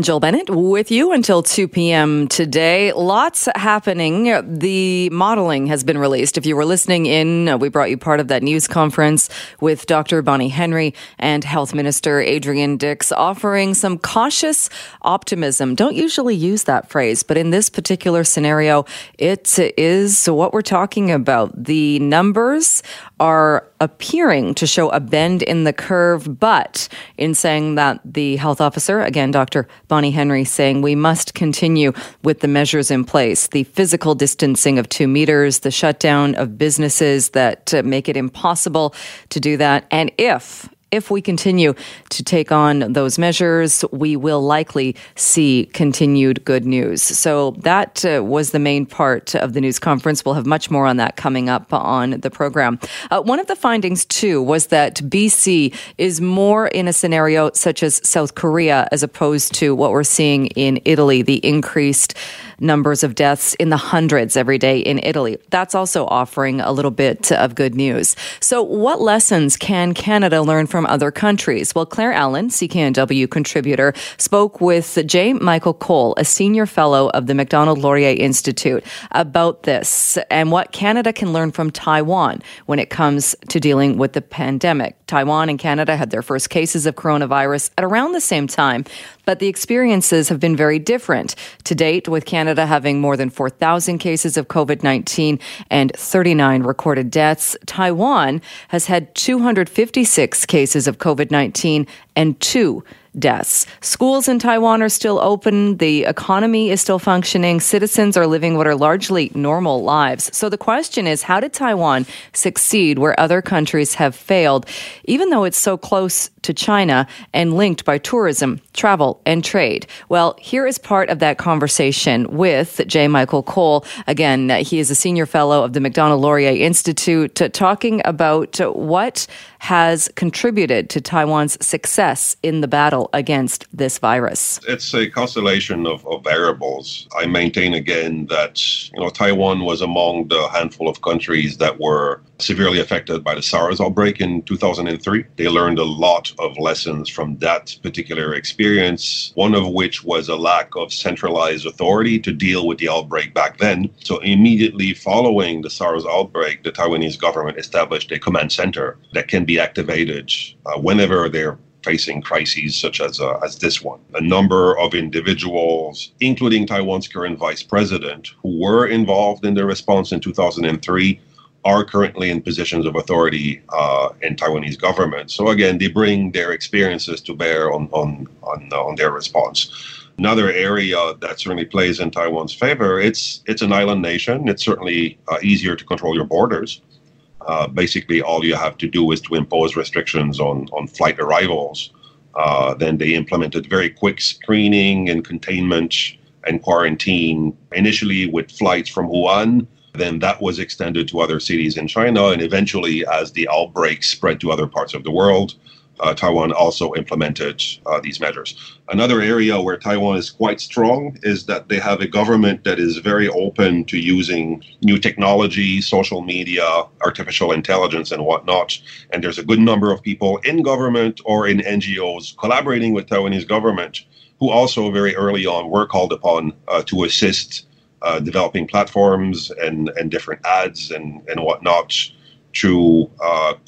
Jill Bennett with you until 2 p.m. today. Lots happening. The modeling has been released. If you were listening in, we brought you part of that news conference with Dr. Bonnie Henry and Health Minister Adrian Dix, offering some cautious optimism. Don't usually use that phrase, but in this particular scenario, it is what we're talking about. The numbers are appearing to show a bend in the curve, but in saying that, the health officer, again, Dr. Bonnie Henry, saying we must continue with the measures in place, the physical distancing of 2 meters, the shutdown of businesses that make it impossible to do that. And if we continue to take on those measures, we will likely see continued good news. So that was the main part of the news conference. We'll have much more on that coming up on the program. One of the findings, too, was that BC is more in a scenario such as South Korea as opposed to what we're seeing in Italy, the increased numbers of deaths in the hundreds every day in Italy. That's also offering a little bit of good news. So what lessons can Canada learn from other countries? Well, Claire Allen, CKNW contributor, spoke with J. Michael Cole, a senior fellow of the Macdonald-Laurier Institute, about this and what Canada can learn from Taiwan when it comes to dealing with the pandemic. Taiwan and Canada had their first cases of coronavirus at around the same time, but the experiences have been very different to date, with Canada having more than 4,000 cases of COVID-19 and 39 recorded deaths. Taiwan has had 256 cases of COVID-19 and 2 deaths. Schools in Taiwan are still open. The economy is still functioning. Citizens are living what are largely normal lives. So the question is, how did Taiwan succeed where other countries have failed, even though it's so close to China and linked by tourism, travel, and trade? Well, here is part of that conversation with J. Michael Cole. Again, he is a senior fellow of the Macdonald-Laurier Institute, talking about what has contributed to Taiwan's success in the battle against this virus. It's a constellation of variables. I maintain again that Taiwan was among the handful of countries that were severely affected by the SARS outbreak in 2003. They learned a lot of lessons from that particular experience, one of which was a lack of centralized authority to deal with the outbreak back then. So immediately following the SARS outbreak, the Taiwanese government established a command center that can be activated whenever they're facing crises such as this one. A number of individuals, including Taiwan's current vice president, who were involved in the response in 2003, are currently in positions of authority in Taiwanese government. So again, they bring their experiences to bear on their response. Another area that certainly plays in Taiwan's favor, it's an island nation. It's certainly easier to control your borders. Basically, all you have to do is to impose restrictions on flight arrivals. Then they implemented very quick screening and containment and quarantine, initially with flights from Wuhan. Then that was extended to other cities in China. And eventually, as the outbreak spread to other parts of the world, Taiwan also implemented these measures. Another area where Taiwan is quite strong is that they have a government that is very open to using new technology, social media, artificial intelligence, and whatnot. And there's a good number of people in government or in NGOs collaborating with Taiwanese government who also very early on were called upon to assist developing platforms and different ads and whatnot, to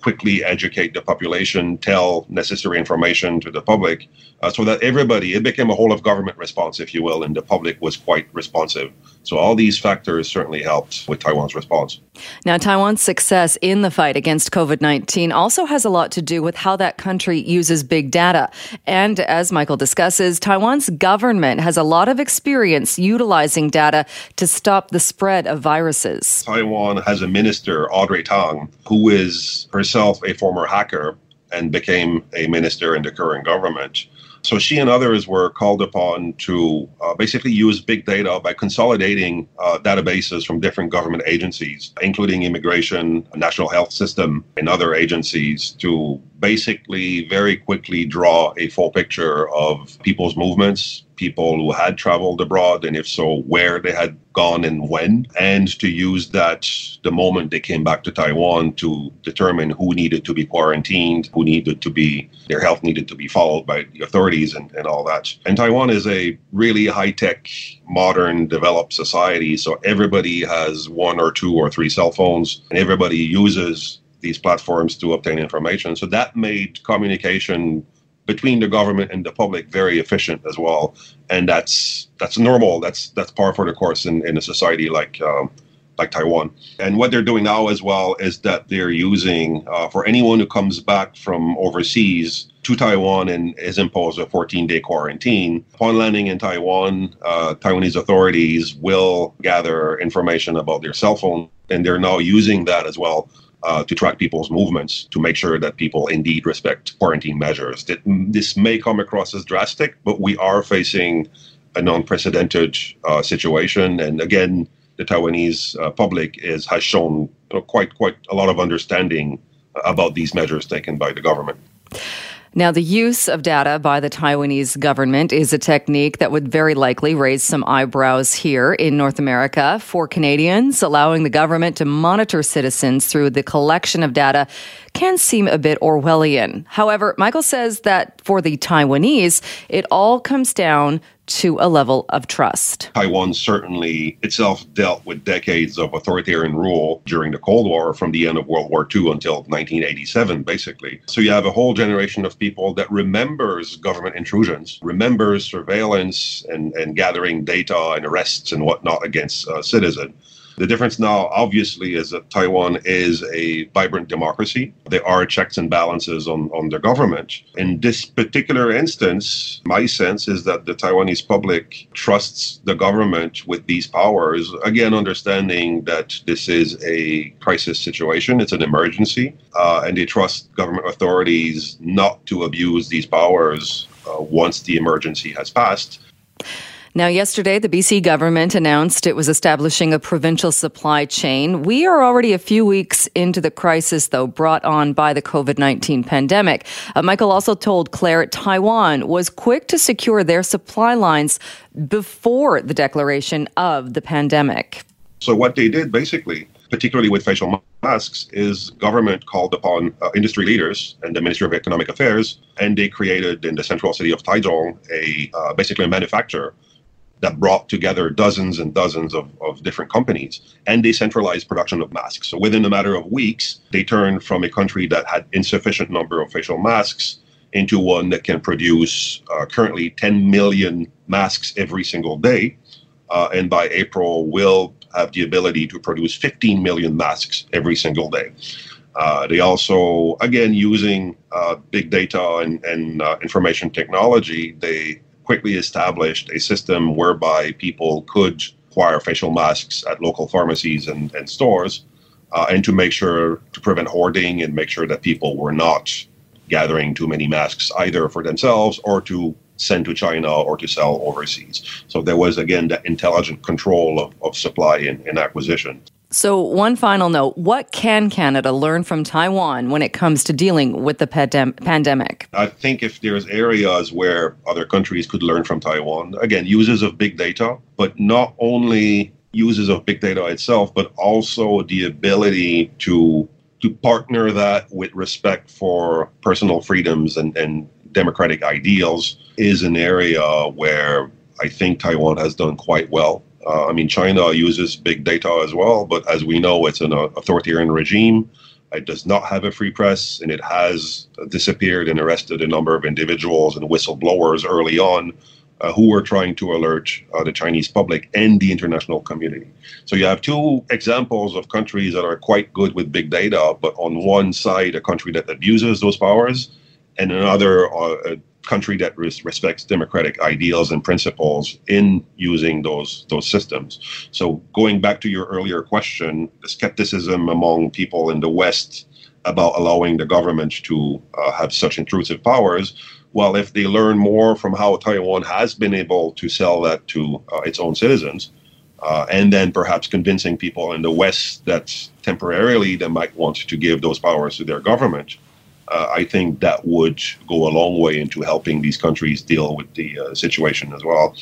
quickly educate the population, tell necessary information to the public, so that everybody, it became a whole of government response, if you will, and the public was quite responsive. So all these factors certainly helped with Taiwan's response. Now, Taiwan's success in the fight against COVID-19 also has a lot to do with how that country uses big data. And as Michael discusses, Taiwan's government has a lot of experience utilizing data to stop the spread of viruses. Taiwan has a minister, Audrey Tang, who is herself a former hacker and became a minister in the current government. So she and others were called upon to basically use big data by consolidating databases from different government agencies, including immigration, national health system, and other agencies, to basically very quickly draw a full picture of people's movements, people who had traveled abroad, and if so, where they had gone and when, and to use that the moment they came back to Taiwan to determine who needed to be quarantined, their health needed to be followed by the authorities, parties and all that. And Taiwan is a really high-tech, modern, developed society, so everybody has one or two or three cell phones, and everybody uses these platforms to obtain information. So that made communication between the government and the public very efficient as well. And that's normal. That's par for the course in a society like Taiwan. And what they're doing now as well is that they're using, for anyone who comes back from overseas to Taiwan and is imposed a 14-day quarantine, upon landing in Taiwan, Taiwanese authorities will gather information about their cell phone. And they're now using that as well to track people's movements, to make sure that people indeed respect quarantine measures. This may come across as drastic, but we are facing an unprecedented situation. And again, the Taiwanese public has shown quite a lot of understanding about these measures taken by the government. Now, the use of data by the Taiwanese government is a technique that would very likely raise some eyebrows here in North America. For Canadians, allowing the government to monitor citizens through the collection of data can seem a bit Orwellian. However, Michael says that for the Taiwanese, it all comes down to a level of trust. Taiwan certainly itself dealt with decades of authoritarian rule during the Cold War from the end of World War II until 1987, basically. So you have a whole generation of people that remembers government intrusions, remembers surveillance and gathering data and arrests and whatnot against citizens. The difference now, obviously, is that Taiwan is a vibrant democracy. There are checks and balances on the government. In this particular instance, my sense is that the Taiwanese public trusts the government with these powers, again, understanding that this is a crisis situation, it's an emergency, and they trust government authorities not to abuse these powers once the emergency has passed. Now, yesterday, the BC government announced it was establishing a provincial supply chain. We are already a few weeks into the crisis, though, brought on by the COVID-19 pandemic. Michael also told Claire Taiwan was quick to secure their supply lines before the declaration of the pandemic. So what they did, basically, particularly with facial masks, is government called upon industry leaders and the Ministry of Economic Affairs, and they created in the central city of Taichung basically a manufacturer that brought together dozens and dozens of different companies, and they centralized production of masks. So within a matter of weeks, they turned from a country that had insufficient number of facial masks into one that can produce currently 10 million masks every single day, and by April will have the ability to produce 15 million masks every single day. They also, again, using big data and information technology, they quickly established a system whereby people could acquire facial masks at local pharmacies and stores, and to make sure to prevent hoarding and make sure that people were not gathering too many masks either for themselves or to send to China or to sell overseas. So there was, again, that intelligent control of supply and acquisition. So one final note, what can Canada learn from Taiwan when it comes to dealing with the pandemic? I think if there's areas where other countries could learn from Taiwan, again, uses of big data, but not only uses of big data itself, but also the ability to partner that with respect for personal freedoms and democratic ideals is an area where I think Taiwan has done quite well. I mean, China uses big data as well, but as we know, it's an authoritarian regime. It does not have a free press, and it has disappeared and arrested a number of individuals and whistleblowers early on who were trying to alert the Chinese public and the international community. So you have two examples of countries that are quite good with big data, but on one side, a country that abuses those powers, and another a country that respects democratic ideals and principles in using those systems. So going back to your earlier question, the skepticism among people in the West about allowing the government to have such intrusive powers, well, if they learn more from how Taiwan has been able to sell that to its own citizens, and then perhaps convincing people in the West that temporarily they might want to give those powers to their government, I think that would go a long way into helping these countries deal with the situation as well.